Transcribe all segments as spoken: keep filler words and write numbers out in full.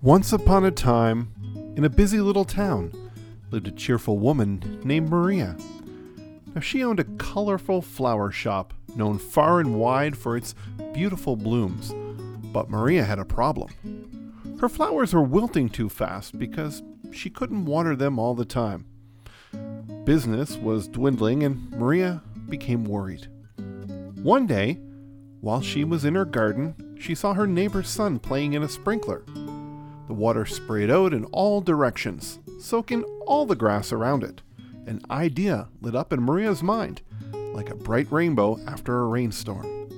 Once upon a time, in a busy little town, lived a cheerful woman named Maria. Now she owned a colorful flower shop known far and wide for its beautiful blooms, but Maria had a problem. Her flowers were wilting too fast because she couldn't water them all the time. Business was dwindling and Maria became worried. One day, while she was in her garden, she saw her neighbor's son playing in a sprinkler. The water sprayed out in all directions, soaking all the grass around it. An idea lit up in Maria's mind, like a bright rainbow after a rainstorm.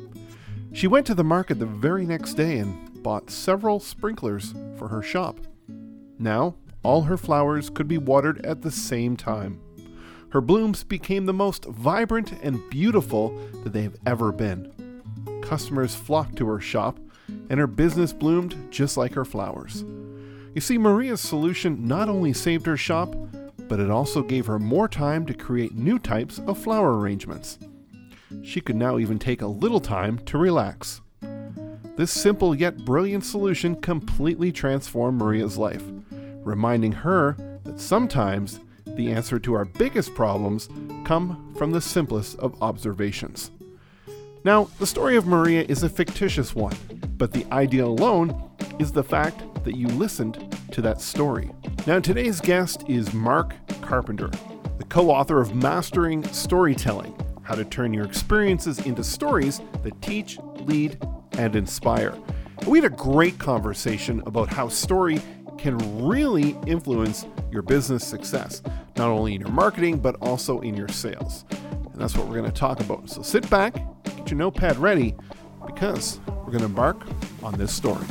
She went to the market the very next day and bought several sprinklers for her shop. Now, all her flowers could be watered at the same time. Her blooms became the most vibrant and beautiful that they have ever been. Customers flocked to her shop, and her business bloomed just like her flowers. You see, Maria's solution not only saved her shop, but it also gave her more time to create new types of flower arrangements. She could now even take a little time to relax. This simple yet brilliant solution completely transformed Maria's life, reminding her that sometimes the answer to our biggest problems come from the simplest of observations. Now, the story of Maria is a fictitious one, but the idea alone is the fact that you listened to that story. Now, today's guest is Mark Carpenter, the co-author of Mastering Storytelling, How to Turn Your Experiences into Stories That Teach, Lead, and Inspire. We had a great conversation about how story can really influence your business success, not only in your marketing, but also in your sales. And that's what we're going to talk about. So sit back, get your notepad ready, because we're going to embark on this story.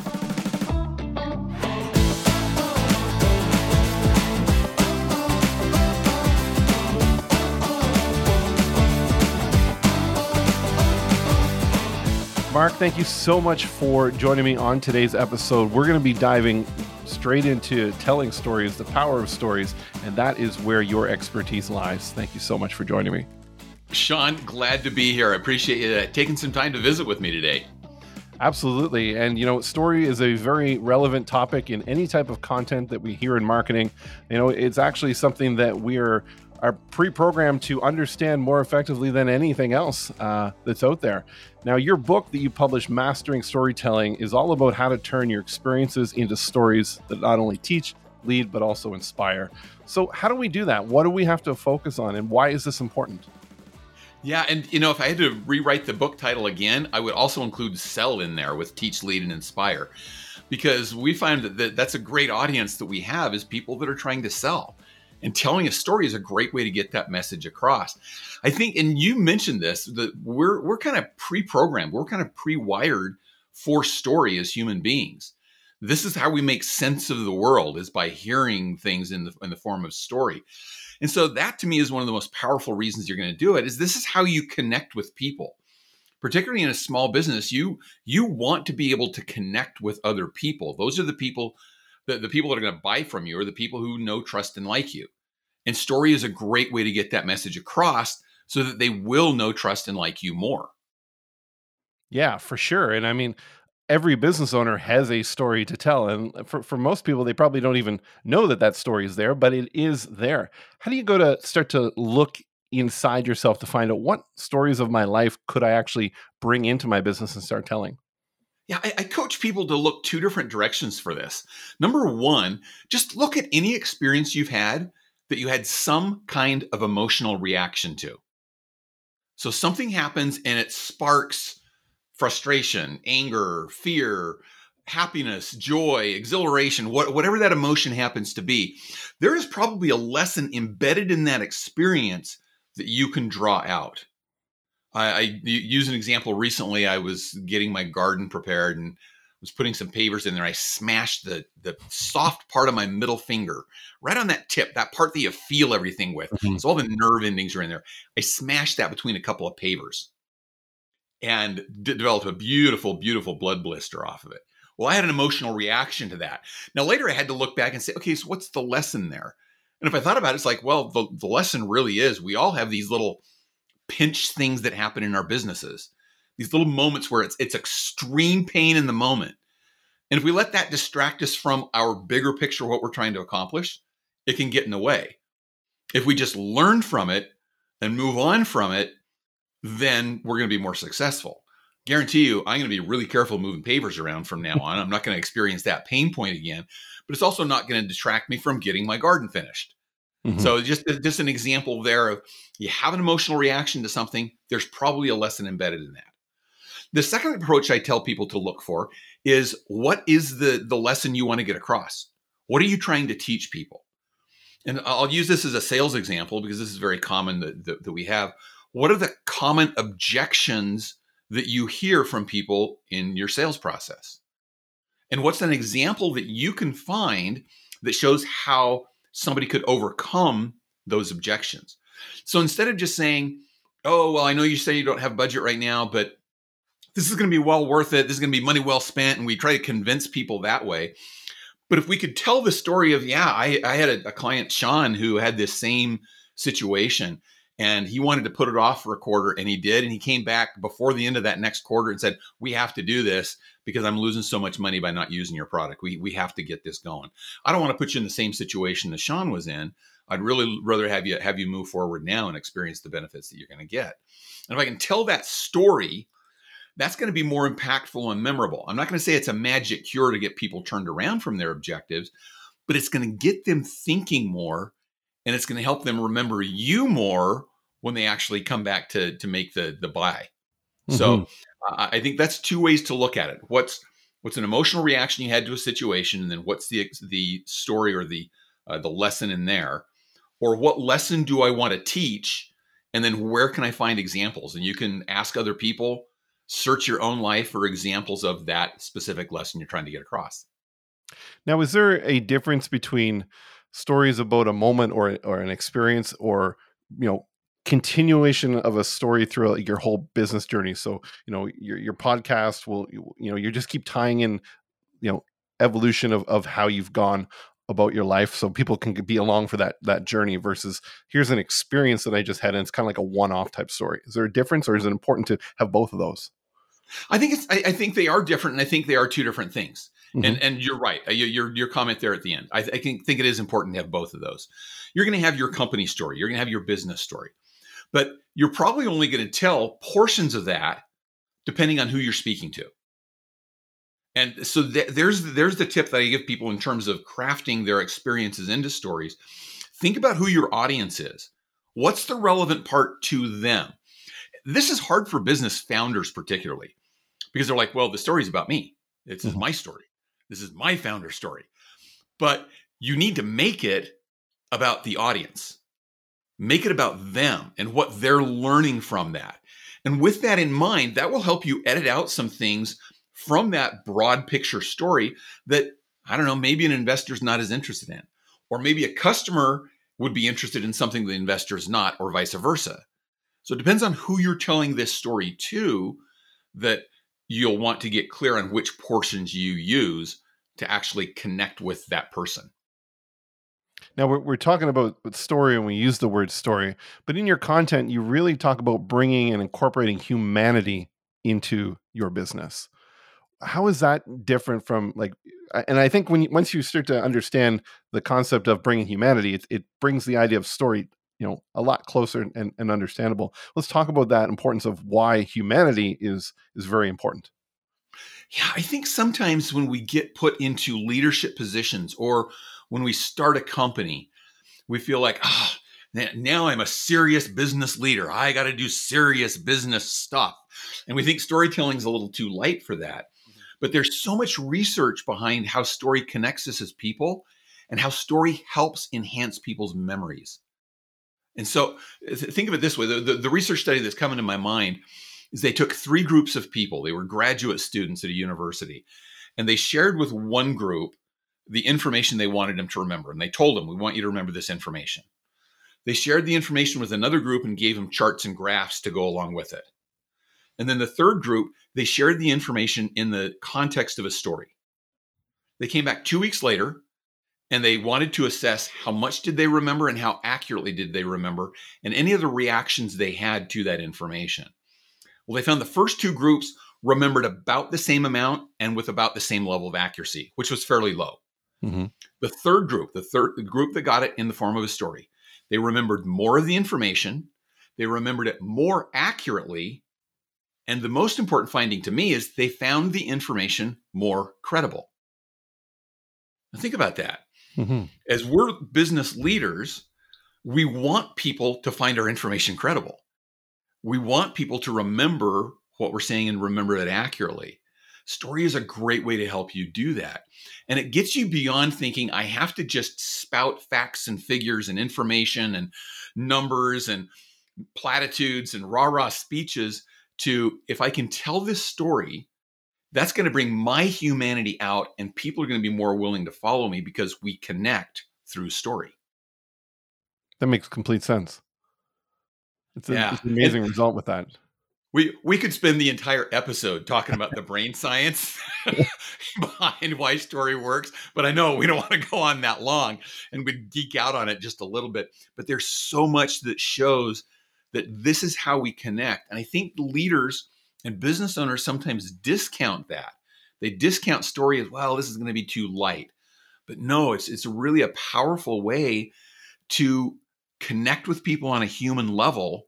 Mark, thank you so much for joining me on today's episode. We're going to be diving straight into telling stories, the power of stories, and that is where your expertise lies. Thank you so much for joining me. Shaun, glad to be here. I appreciate you taking some time to visit with me today. Absolutely. And, you know, story is a very relevant topic in any type of content that we hear in marketing. You know, it's actually something that we're are pre-programmed to understand more effectively than anything else uh, that's out there. Now, your book that you published, Mastering Storytelling, is all about how to turn your experiences into stories that not only teach, lead, but also inspire. So how do we do that? What do we have to focus on, and why is this important? Yeah, and you know, if I had to rewrite the book title again, I would also include sell in there with teach, lead, and inspire, because we find that that's a great audience that we have is people that are trying to sell. And telling a story is a great way to get that message across. I think, and you mentioned this, that we're we're kind of pre-programmed, we're kind of pre-wired for story as human beings. This is how we make sense of the world, is by hearing things in the in the form of story. And so that to me is one of the most powerful reasons you're going to do it, is this is how you connect with people. Particularly in a small business, you you want to be able to connect with other people. Those are the people The, the people that are going to buy from you are the people who know, trust, and like you. And story is a great way to get that message across so that they will know, trust, and like you more. Yeah, for sure. And I mean, every business owner has a story to tell. And for, for most people, they probably don't even know that that story is there, but it is there. How do you go to start to look inside yourself to find out what stories of my life could I actually bring into my business and start telling? Yeah, I, I coach people to look two different directions for this. Number one, just look at any experience you've had that you had some kind of emotional reaction to. So something happens and it sparks frustration, anger, fear, happiness, joy, exhilaration, what, whatever that emotion happens to be. There is probably a lesson embedded in that experience that you can draw out. I, I use an example. Recently, I was getting my garden prepared and was putting some pavers in there. I smashed the the soft part of my middle finger, right on that tip, that part that you feel everything with. Mm-hmm. So all the nerve endings are in there. I smashed that between a couple of pavers and d- developed a beautiful, beautiful blood blister off of it. Well, I had an emotional reaction to that. Now, later I had to look back and say, okay, so what's the lesson there? And if I thought about it, it's like, well, the, the lesson really is we all have these little pinch things that happen in our businesses, these little moments where it's it's extreme pain in the moment, And if we let that distract us from our bigger picture, what we're trying to accomplish, it can get in the way. If we just learn from it and move on from it, then we're going to be more successful. Guarantee you, I'm going to be really careful moving pavers around from now on. I'm not going to experience that pain point again, but it's also not going to detract me from getting my garden finished. Mm-hmm. So just, just an example there of you have an emotional reaction to something, there's probably a lesson embedded in that. The second approach I tell people to look for is what is the, the lesson you want to get across? What are you trying to teach people? And I'll use this as a sales example because this is very common that, that, that we have. What are the common objections that you hear from people in your sales process? And what's an example that you can find that shows how somebody could overcome those objections? So instead of just saying, oh, well, I know you say you don't have budget right now, but this is going to be well worth it. This is going to be money well spent. And we try to convince people that way. But if we could tell the story of, yeah, I, I had a, a client, Shaun, who had this same situation and he wanted to put it off for a quarter and he did. And he came back before the end of that next quarter and said, we have to do this because I'm losing so much money by not using your product. We, we have to get this going. I don't want to put you in the same situation that Shaun was in. I'd really rather have you have you move forward now and experience the benefits that you're going to get. And if I can tell that story, that's going to be more impactful and memorable. I'm not going to say it's a magic cure to get people turned around from their objectives, but it's going to get them thinking more and it's going to help them remember you more when they actually come back to, to make the, the buy. Mm-hmm. So uh, I think that's two ways to look at it. What's what's an emotional reaction you had to a situation, and then what's the the story or the uh, the lesson in there? Or what lesson do I want to teach? And then where can I find examples? And you can ask other people. Search your own life for examples of that specific lesson you're trying to get across. Now, is there a difference between stories about a moment or, or an experience or, you know, continuation of a story throughout your whole business journey? So, you know, your, your podcast will, you know, you just keep tying in, you know, evolution of, of how you've gone about your life. So people can be along for that, that journey versus here's an experience that I just had. And it's kind of like a one-off type story. Is there a difference or is it important to have both of those? I think it's. I, I think they are different, and I think they are two different things. Mm-hmm. And and you're right. Your, your your comment there at the end. I, th- I think think it is important to have both of those. You're going to have your company story. You're going to have your business story, but you're probably only going to tell portions of that, depending on who you're speaking to. And so th- there's there's the tip that I give people in terms of crafting their experiences into stories. Think about who your audience is. What's the relevant part to them? This is hard for business founders, particularly. Because they're like, well, the story's about me. It's mm-hmm. my story. This is my founder story. But you need to make it about the audience. Make it about them and what they're learning from that. And with that in mind, that will help you edit out some things from that broad picture story that, I don't know, maybe an investor's not as interested in. Or maybe a customer would be interested in something the investor's not, or vice versa. So it depends on who you're telling this story to that you'll want to get clear on which portions you use to actually connect with that person. Now, we're, we're talking about story and we use the word story, but in your content, you really talk about bringing and incorporating humanity into your business. How is that different from like, and I think when you, once you start to understand the concept of bringing humanity, it, it brings the idea of story, you know, a lot closer and, and understandable. Let's talk about that importance of why humanity is, is very important. Yeah, I think sometimes when we get put into leadership positions or when we start a company, we feel like, ah, oh, now I'm a serious business leader. I got to do serious business stuff. And we think storytelling is a little too light for that. But there's so much research behind how story connects us as people and how story helps enhance people's memories. And so think of it this way. The, the, the research study that's coming to my mind is they took three groups of people. They were graduate students at a university. And they shared with one group the information they wanted them to remember. And they told them, we want you to remember this information. They shared the information with another group and gave them charts and graphs to go along with it. And then the third group, they shared the information in the context of a story. They came back two weeks later. And they wanted to assess how much did they remember and how accurately did they remember and any of the reactions they had to that information. Well, they found the first two groups remembered about the same amount and with about the same level of accuracy, which was fairly low. Mm-hmm. The third group, the third the group that got it in the form of a story, they remembered more of the information. They remembered it more accurately. And the most important finding to me is they found the information more credible. Now think about that. Mm-hmm. As we're business leaders, we want people to find our information credible. We want people to remember what we're saying and remember it accurately. Story is a great way to help you do that. And it gets you beyond thinking, I have to just spout facts and figures and information and numbers and platitudes and rah-rah speeches to, if I can tell this story, that's going to bring my humanity out and people are going to be more willing to follow me because we connect through story. That makes complete sense. It's, a, yeah. it's an amazing and, result with that. We we could spend the entire episode talking about the brain science behind why story works, but I know we don't want to go on that long and we'd geek out on it just a little bit. But there's so much that shows that this is how we connect. And I think leaders and business owners sometimes discount that. They discount story as, well, this is going to be too light. But no, it's it's really a powerful way to connect with people on a human level.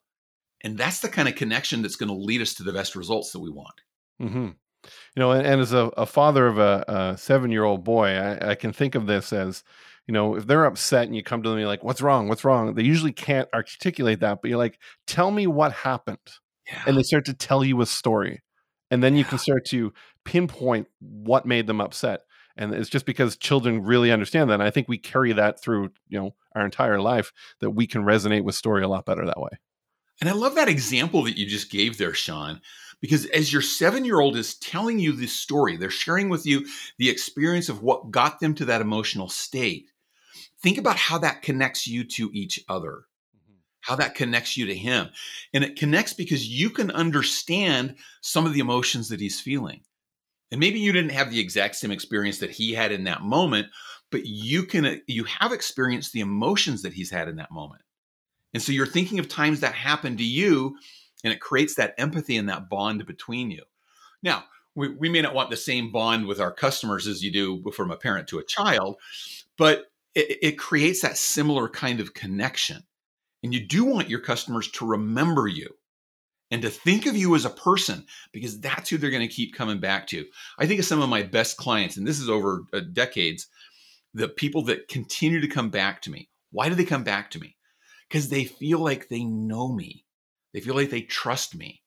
And that's the kind of connection that's going to lead us to the best results that we want. Mm-hmm. You know, and, and as a, a father of a, a seven-year-old boy, I, I can think of this as, you know, if they're upset and you come to them, you're like, what's wrong? What's wrong? They usually can't articulate that, but you're like, tell me what happened. Yeah. And they start to tell you a story. And then yeah. you can start to pinpoint what made them upset. And it's just because children really understand that. And I think we carry that through, you know, our entire life, that we can resonate with story a lot better that way. And I love that example that you just gave there, Shaun, because as your seven-year-old is telling you this story, they're sharing with you the experience of what got them to that emotional state. Think about how that connects you to each other, how that connects you to him. And it connects because you can understand some of the emotions that he's feeling. And maybe you didn't have the exact same experience that he had in that moment, but you can you have experienced the emotions that he's had in that moment. And so you're thinking of times that happened to you, and it creates that empathy and that bond between you. Now, we, we may not want the same bond with our customers as you do from a parent to a child, but it, it creates that similar kind of connection. And you do want your customers to remember you and to think of you as a person, because that's who they're going to keep coming back to. I think of some of my best clients, and this is over uh, decades, the people that continue to come back to me. Why do they come back to me? Because they feel like they know me. They feel like they trust me.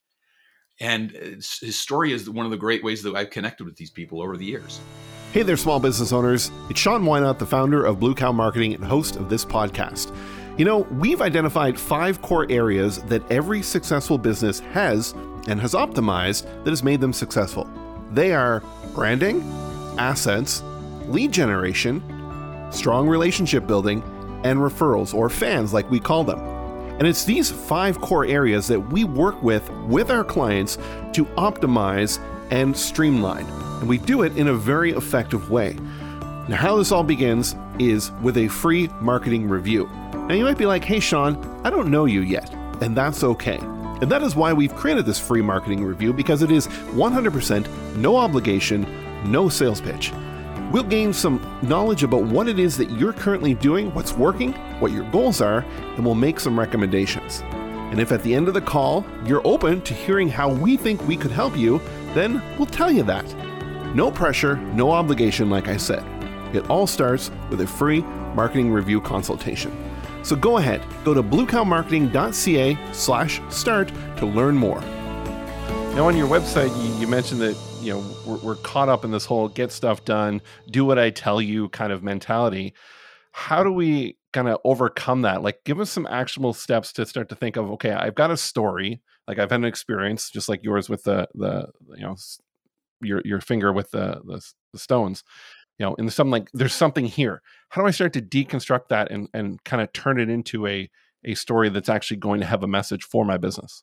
And his story is one of the great ways that I've connected with these people over the years. Hey there, small business owners. It's Shaun Whynacht, the founder of Blue Cow Marketing and host of this podcast. You know, we've identified five core areas that every successful business has and has optimized that has made them successful. They are branding, assets, lead generation, strong relationship building, and referrals, or fans like we call them. And it's these five core areas that we work with with our clients to optimize and streamline. And we do it in a very effective way. Now, how this all begins is with a free marketing review. Now, you might be like, hey, Shaun, I don't know you yet, and that's okay. And that is why we've created this free marketing review, because it is one hundred percent no obligation, no sales pitch. We'll gain some knowledge about what it is that you're currently doing, what's working, what your goals are, and we'll make some recommendations. And if at the end of the call, you're open to hearing how we think we could help you, then we'll tell you that. No pressure, no obligation, like I said. It all starts with a free marketing review consultation. So go ahead, go to bluecowmarketing.ca slash start to learn more. Now, on your website, you, you mentioned that, you know, we're, we're caught up in this whole get stuff done, do what I tell you kind of mentality. How do we kind of overcome that? Like, give us some actionable steps to start to think of, okay, I've got a story, like I've had an experience just like yours with the, the you know, your your finger with the, the, the stones, you know, and there's something like, there's something here. How do I start to deconstruct that and, and kind of turn it into a a story that's actually going to have a message for my business?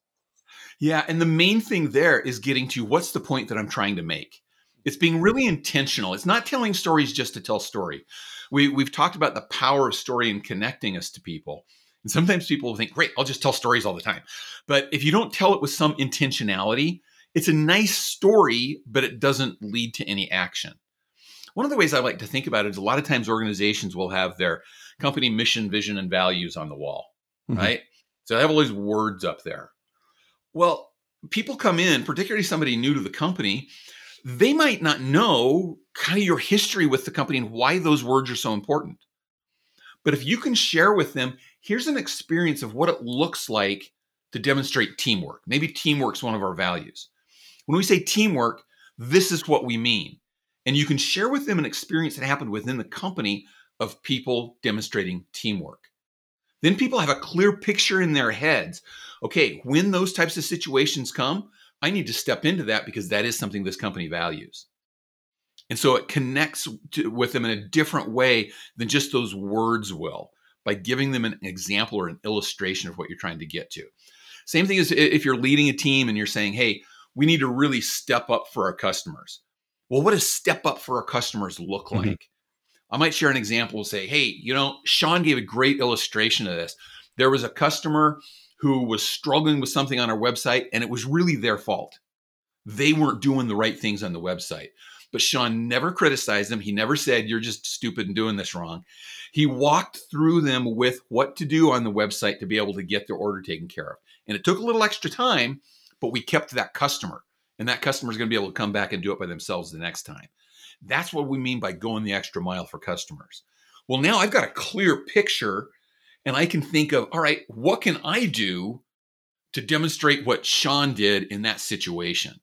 Yeah. And the main thing there is getting to what's the point that I'm trying to make. It's being really intentional. It's not telling stories just to tell story. We, we've talked about the power of story and connecting us to people. And sometimes people think, great, I'll just tell stories all the time. But if you don't tell it with some intentionality It's a nice story, but it doesn't lead to any action. One of the ways I like to think about it is a lot of times organizations will have their company mission, vision, and values on the wall, mm-hmm. right? So they have all these words up there. Well, people come in, particularly somebody new to the company, they might not know kind of your history with the company and why those words are so important. But if you can share with them, here's an experience of what it looks like to demonstrate teamwork. Maybe teamwork's one of our values. When we say teamwork, this is what we mean. And you can share with them an experience that happened within the company of people demonstrating teamwork. Then people have a clear picture in their heads. Okay, when those types of situations come, I need to step into that because that is something this company values. And so it connects to, with them in a different way than just those words will, by giving them an example or an illustration of what you're trying to get to. Same thing as if you're leading a team and you're saying, hey, we need to really step up for our customers. Well, what does step up for our customers look like? Mm-hmm. I might share an example and say, hey, you know, Shaun gave a great illustration of this. There was a customer who was struggling with something on our website, and it was really their fault. They weren't doing the right things on the website. But Shaun never criticized them. He never said, you're just stupid and doing this wrong. He walked through them with what to do on the website to be able to get their order taken care of. And it took a little extra time, but we kept that customer. And that customer is going to be able to come back and do it by themselves the next time. That's what we mean by going the extra mile for customers. Well, now I've got a clear picture and I can think of, all right, what can I do to demonstrate what Shaun did in that situation?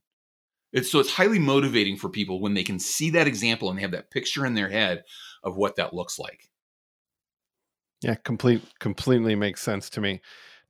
It's, so it's highly motivating for people when they can see that example and they have that picture in their head of what that looks like. Yeah, complete, completely makes sense to me.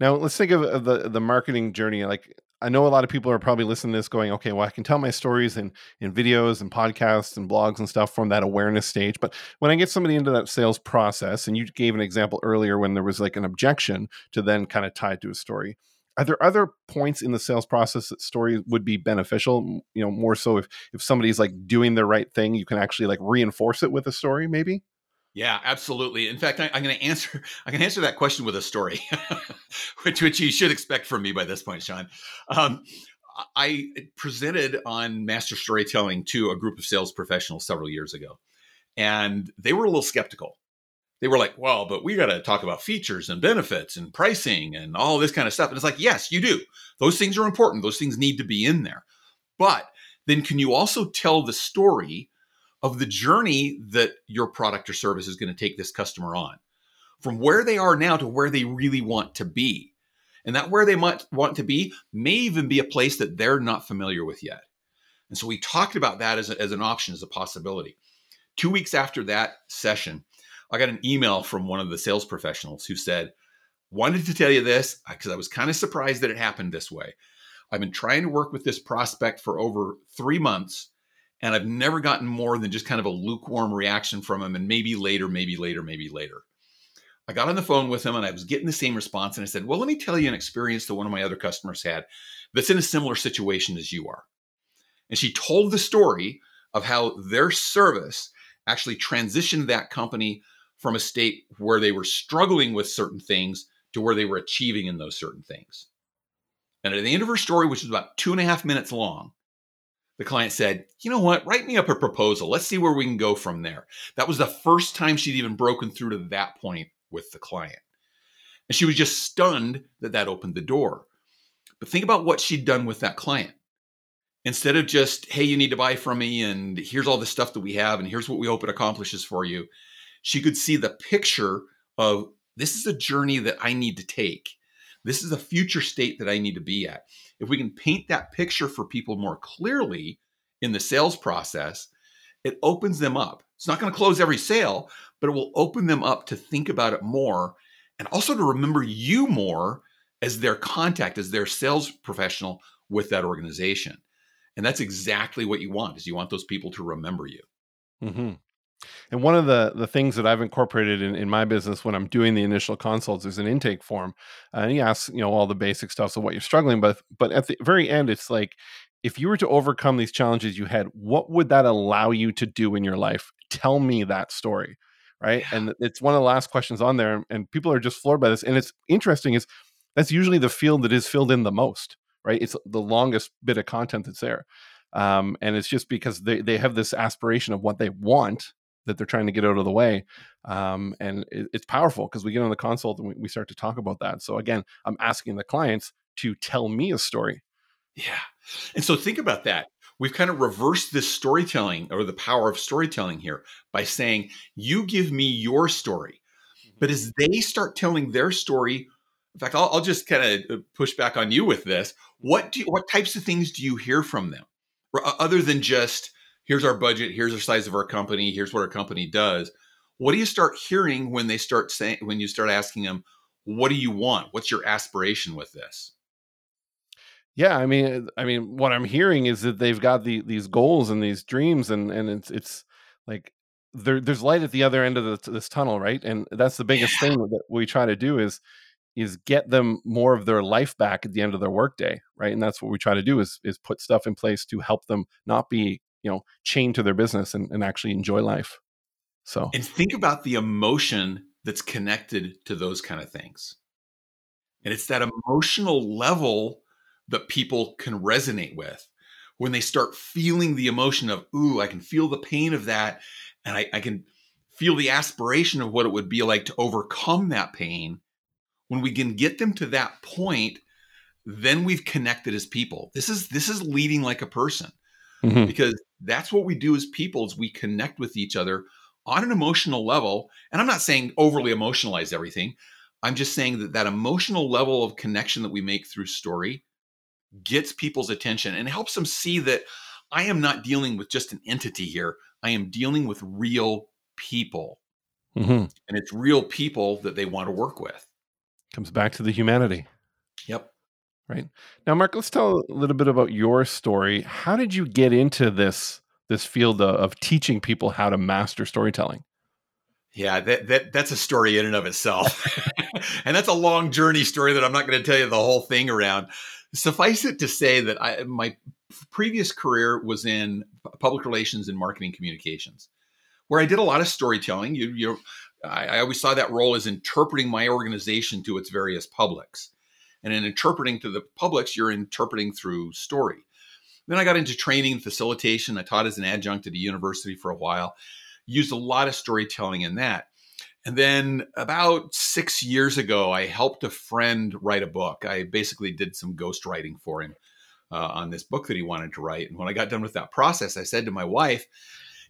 Now, let's think of the, the marketing journey. Like, I know a lot of people are probably listening to this going, okay, well, I can tell my stories in, in videos and podcasts and blogs and stuff from that awareness stage. But when I get somebody into that sales process, and you gave an example earlier when there was like an objection to then kind of tied to a story, are there other points in the sales process that story would be beneficial? You know, more so if, if somebody's like doing the right thing, you can actually like reinforce it with a story maybe? Yeah, absolutely. In fact, I, I'm going to answer, I can answer that question with a story, which, which you should expect from me by this point, Shaun. Um, I presented on Master Storytelling to a group of sales professionals several years ago, and they were a little skeptical. They were like, well, but we got to talk about features and benefits and pricing and all this kind of stuff. And it's like, yes, you do. Those things are important. Those things need to be in there. But then can you also tell the story of the journey that your product or service is going to take this customer on, from where they are now to where they really want to be? And that where they might want to be may even be a place that they're not familiar with yet. And so we talked about that as, a, as an option, as a possibility. Two weeks after that session, I got an email from one of the sales professionals who said, wanted to tell you this because I was kind of surprised that it happened this way. I've been trying to work with this prospect for over three months, and I've never gotten more than just kind of a lukewarm reaction from him, and maybe later, maybe later, maybe later. I got on the phone with him and I was getting the same response. And I said, well, let me tell you an experience that one of my other customers had that's in a similar situation as you are. And she told the story of how their service actually transitioned that company from a state where they were struggling with certain things to where they were achieving in those certain things. And at the end of her story, which was about two and a half minutes long, the client said, you know what, write me up a proposal. Let's see where we can go from there. That was the first time she'd even broken through to that point with the client. And she was just stunned that that opened the door. But think about what she'd done with that client. Instead of just, hey, you need to buy from me, and here's all the stuff that we have, and here's what we hope it accomplishes for you, she could see the picture of, this is a journey that I need to take. This is a future state that I need to be at. If we can paint that picture for people more clearly in the sales process, it opens them up. It's not going to close every sale, but it will open them up to think about it more, and also to remember you more as their contact, as their sales professional with that organization. And that's exactly what you want, is you want those people to remember you. Mm-hmm. And one of the, the things that I've incorporated in, in my business when I'm doing the initial consults is an intake form. Uh, and he asks, you know, all the basic stuff, so what you're struggling with. But at the very end, it's like, if you were to overcome these challenges you had, what would that allow you to do in your life? Tell me that story, right? Yeah. And it's one of the last questions on there. And people are just floored by this. And it's interesting, is that's usually the field that is filled in the most. right? It's the longest bit of content that's there. Um, and it's just because they, they have this aspiration of what they want that they're trying to get out of the way. Um, and it, it's powerful because we get on the consult and we, we start to talk about that. So again, I'm asking the clients to tell me a story. Yeah. And so think about that. We've kind of reversed this storytelling, or the power of storytelling here, by saying, you give me your story. But as they start telling their story, in fact, I'll, I'll just kind of push back on you with this. What do you, what types of things do you hear from them? Other than just, here's our budget, here's the size of our company, here's what our company does. What do you start hearing when they start saying, when you start asking them, what do you want? What's your aspiration with this? Yeah, I mean, I mean, what I'm hearing is that they've got the, these goals and these dreams, and and it's it's like there, there's light at the other end of the, this tunnel, right? And that's the biggest thing that we try to do is is get them more of their life back at the end of their workday, right? And that's what we try to do is is put stuff in place to help them not be, you know, chained to their business and, and actually enjoy life. So, and think about the emotion that's connected to those kind of things, and it's that emotional level that people can resonate with when they start feeling the emotion of, ooh, I can feel the pain of that. And I, I can feel the aspiration of what it would be like to overcome that pain. When we can get them to that point, then we've connected as people. This is, this is leading like a person, mm-hmm. because that's what we do as people, is we connect with each other on an emotional level. And I'm not saying overly emotionalize everything. I'm just saying that that emotional level of connection that we make through story gets people's attention and helps them see that I am not dealing with just an entity here. I am dealing with real people, mm-hmm. and it's real people that they want to work with. Comes back to the humanity. Yep. Right. Now, Mark, let's tell a little bit about your story. How did you get into this, this field of, of teaching people how to master storytelling? Yeah, that, that that's a story in and of itself. And that's a long journey story that I'm not going to tell you the whole thing around. Suffice it to say that I, my previous career was in public relations and marketing communications, where I did a lot of storytelling. You, you, I, I always saw that role as interpreting my organization to its various publics. And in interpreting to the publics, you're interpreting through story. Then I got into training and facilitation. I taught as an adjunct at a university for a while, used a lot of storytelling in that. And then about six years ago, I helped a friend write a book. I basically did some ghostwriting for him uh, on this book that he wanted to write. And when I got done with that process, I said to my wife,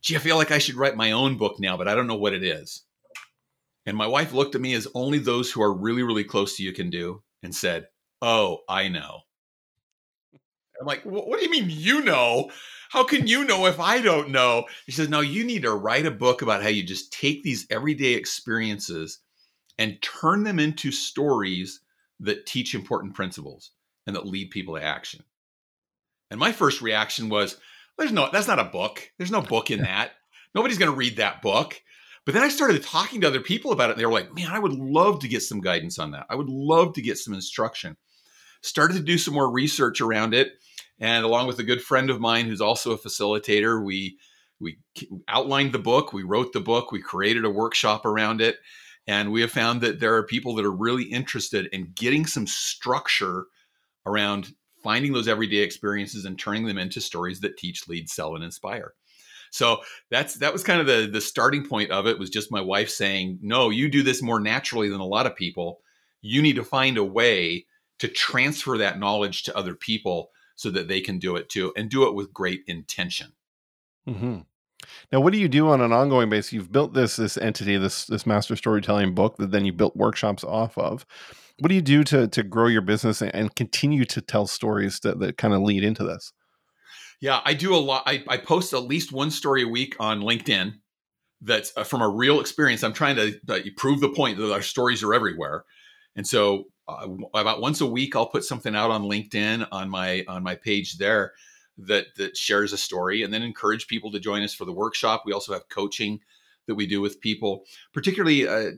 gee, I feel like I should write my own book now, but I don't know what it is. And my wife looked at me as only those who are really, really close to you can do and said, oh, I know. I'm like, what do you mean you know? How can you know if I don't know? He says, no, you need to write a book about how you just take these everyday experiences and turn them into stories that teach important principles and that lead people to action. And my first reaction was, there's no, that's not a book. There's no book in that. Nobody's going to read that book. But then I started talking to other people about it. And they were like, man, I would love to get some guidance on that. I would love to get some instruction. Started to do some more research around it. And along with a good friend of mine who's also a facilitator, we we outlined the book, we wrote the book, we created a workshop around it. And we have found that there are people that are really interested in getting some structure around finding those everyday experiences and turning them into stories that teach, lead, sell, and inspire. So that's that was kind of the, the starting point of it, was just my wife saying, no, you do this more naturally than a lot of people. You need to find a way to transfer that knowledge to other people so that they can do it too, and do it with great intention. Mm-hmm. Now, what do you do on an ongoing basis? You've built this this entity, this this master storytelling book that then you built workshops off of. What do you do to to grow your business and, and continue to tell stories that, that kind of lead into this? Yeah, I do a lot. I, I post at least one story a week on LinkedIn that's from a real experience. I'm trying to uh, prove the point that our stories are everywhere. And so Uh, about once a week, I'll put something out on LinkedIn on my on my page there that that shares a story, and then encourage people to join us for the workshop. We also have coaching that we do with people. Particularly, a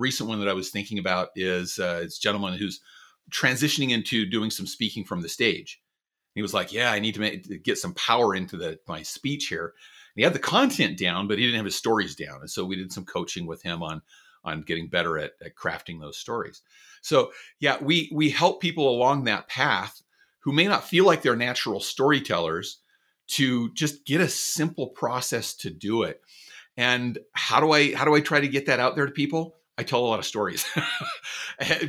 recent one that I was thinking about is uh, this gentleman who's transitioning into doing some speaking from the stage. He was like, "Yeah, I need to make, get some power into the, my speech here." And he had the content down, but he didn't have his stories down, and so we did some coaching with him on on getting better at, at crafting those stories. So yeah, we we help people along that path who may not feel like they're natural storytellers to just get a simple process to do it. And how do I, how do I try to get that out there to people? I tell a lot of stories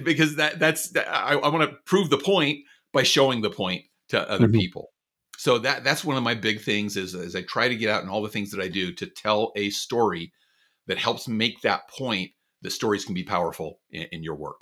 because that that's, I, I want to prove the point by showing the point to other mm-hmm. people. So that that's one of my big things is, is I try to get out in all the things that I do to tell a story that helps make that point that stories can be powerful in, in your work.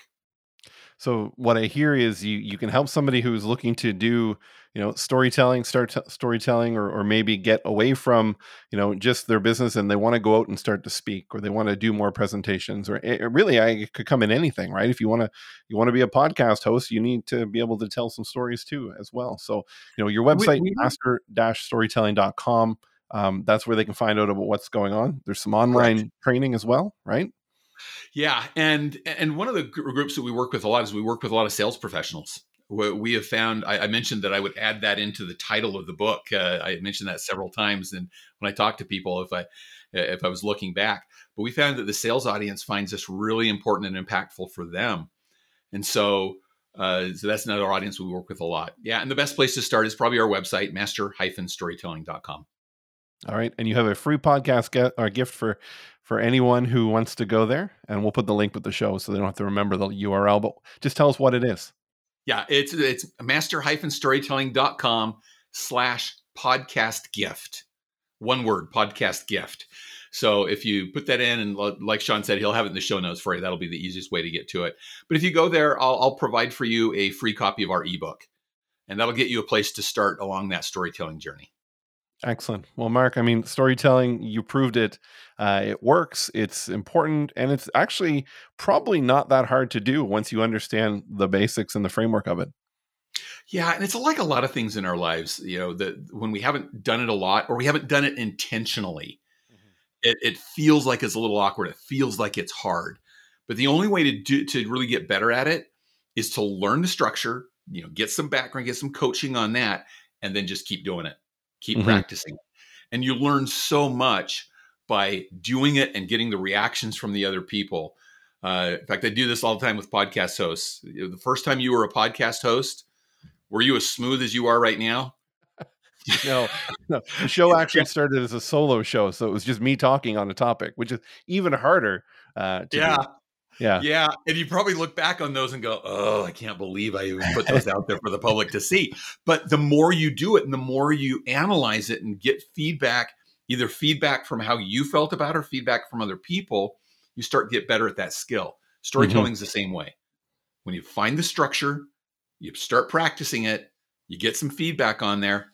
So what I hear is you you can help somebody who's looking to do, you know, storytelling, start t- storytelling, or or maybe get away from, you know, just their business, and they want to go out and start to speak, or they want to do more presentations, or it, really, I it could come in anything, right? If you want to you want to be a podcast host, you need to be able to tell some stories too, as well. So you know, your website we, we, master dash storytelling dot com, um, that's where they can find out about what's going on. There's some online correct. training as well, right? Yeah. And, and one of the groups that we work with a lot is we work with a lot of sales professionals. We have found, I, I mentioned that I would add that into the title of the book. Uh, I mentioned that several times. And when I talk to people, if I, if I was looking back, but we found that the sales audience finds this really important and impactful for them. And so, uh, so that's another audience we work with a lot. Yeah. And the best place to start is probably our website, master dash storytelling dot com. All right. And you have a free podcast get, or gift for, for anyone who wants to go there. And we'll put the link with the show so they don't have to remember the U R L, but just tell us what it is. Yeah, it's it's master dash storytelling dot com slash podcast gift. One word, podcast gift. So if you put that in, and like Shaun said, he'll have it in the show notes for you. That'll be the easiest way to get to it. But if you go there, I'll, I'll provide for you a free copy of our ebook. And that'll get you a place to start along that storytelling journey. Excellent. Well, Mark, I mean, storytelling, you proved it. Uh, it works. It's important. And it's actually probably not that hard to do once you understand the basics and the framework of it. Yeah. And it's like a lot of things in our lives, you know, that when we haven't done it a lot or we haven't done it intentionally, mm-hmm. it, it feels like it's a little awkward. It feels like it's hard. But the only way to do to really get better at it is to learn the structure, you know, get some background, get some coaching on that, and then just keep doing it. Keep mm-hmm. practicing. And you learn so much by doing it and getting the reactions from the other people. Uh, in fact, I do this all the time with podcast hosts. The first time you were a podcast host, were you as smooth as you are right now? No, no. The show actually started as a solo show. So it was just me talking on a topic, which is even harder. Uh, to yeah. Do. Yeah. Yeah. And you probably look back on those and go, oh, I can't believe I even put those out there for the public to see. But the more you do it and the more you analyze it and get feedback, either feedback from how you felt about it or feedback from other people, you start to get better at that skill. Storytelling is mm-hmm. the same way. When you find the structure, you start practicing it, you get some feedback on there,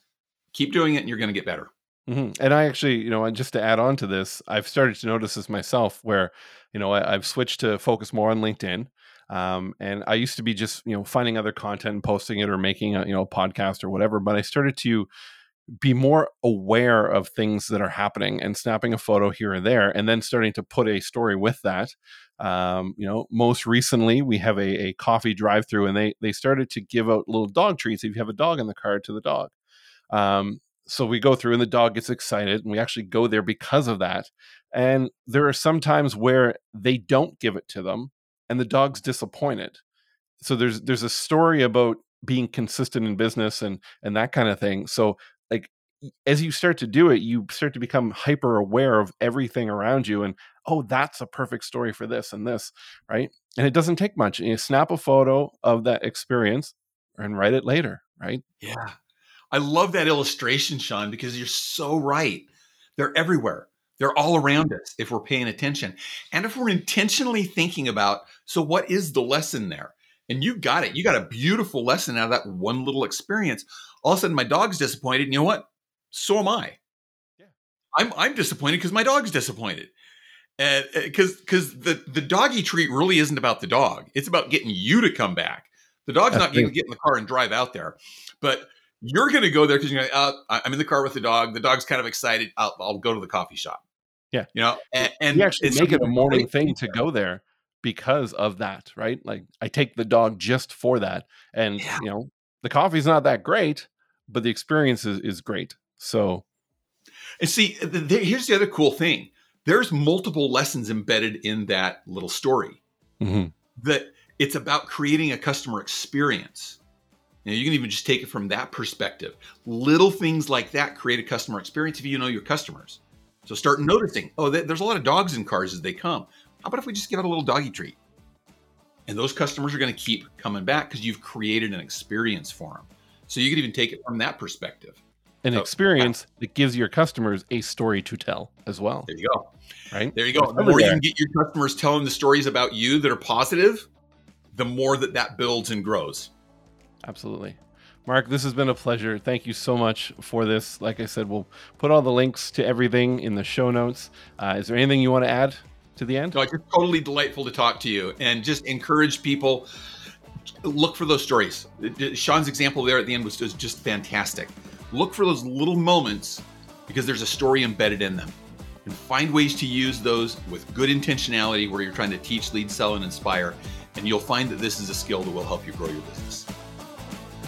keep doing it, and you're going to get better. Mm-hmm. And I actually, you know, just to add on to this, I've started to notice this myself where, you know, I, I've switched to focus more on LinkedIn. Um, and I used to be just, you know, finding other content and posting it or making a, you know, a podcast or whatever. But I started to be more aware of things that are happening and snapping a photo here and there, and then starting to put a story with that. Um, you know, most recently we have a, a coffee drive-through, and they, they started to give out little dog treats. If you have a dog in the car, to the dog. Um, So we go through and the dog gets excited, and we actually go there because of that. And there are some times where they don't give it to them and the dog's disappointed. So there's there's a story about being consistent in business and and that kind of thing. So like as you start to do it, you start to become hyper aware of everything around you, and oh, that's a perfect story for this and this, right? And it doesn't take much. You snap a photo of that experience and write it later, right? Yeah. I love that illustration, Shaun, because you're so right. They're everywhere. They're all around us if we're paying attention. And if we're intentionally thinking about, so what is the lesson there? And you got it. You got a beautiful lesson out of that one little experience. All of a sudden, my dog's disappointed. And you know what? So am I. Yeah. I'm I'm disappointed because my dog's disappointed. And because because the, the doggy treat really isn't about the dog. It's about getting you to come back. The dog's That's not going to get in the car and drive out there. But you're going to go there because you're going, uh, I'm in the car with the dog. The dog's kind of excited. I'll, I'll go to the coffee shop. Yeah. You know, and, and you actually it's make it a morning thing to go there because of that, right? Like I take the dog just for that. And, yeah. you know, the coffee's not that great, but the experience is, is great. So. And see, the, the, here's the other cool thing. There's multiple lessons embedded in that little story mm-hmm. that it's about creating a customer experience. You know, you can even just take it from that perspective. Little things like that create a customer experience if you know your customers. So start noticing, oh, there's a lot of dogs in cars as they come. How about if we just give it a little doggy treat? And those customers are going to keep coming back because you've created an experience for them. So you can even take it from that perspective. An so, experience wow. that gives your customers a story to tell as well. There you go. Right? There you go. The more you can get your customers telling the stories about you that are positive, the more that that builds and grows. Absolutely. Mark, this has been a pleasure. Thank you so much for this. Like I said, we'll put all the links to everything in the show notes. Uh, is there anything you want to add to the end? No, it's totally delightful to talk to you and just encourage people. Look for those stories. Shaun's example there at the end was just fantastic. Look for those little moments because there's a story embedded in them. And find ways to use those with good intentionality where you're trying to teach, lead, sell, and inspire. And you'll find that this is a skill that will help you grow your business.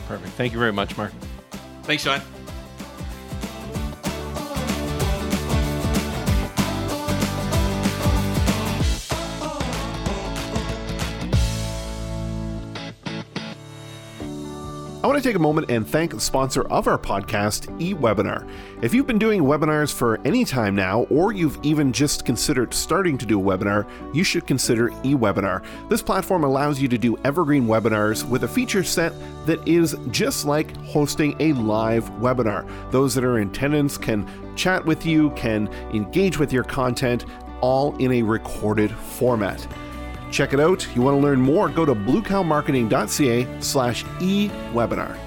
Perfect. Thank you very much, Mark. Thanks, Shaun. I want to take a moment and thank the sponsor of our podcast, eWebinar. If you've been doing webinars for any time now, or you've even just considered starting to do a webinar, you should consider eWebinar. This platform allows you to do evergreen webinars with a feature set that is just like hosting a live webinar. Those that are in attendance can chat with you, can engage with your content, all in a recorded format. Check it out. You want to learn more? Go to blue cow marketing dot c a slash e webinar.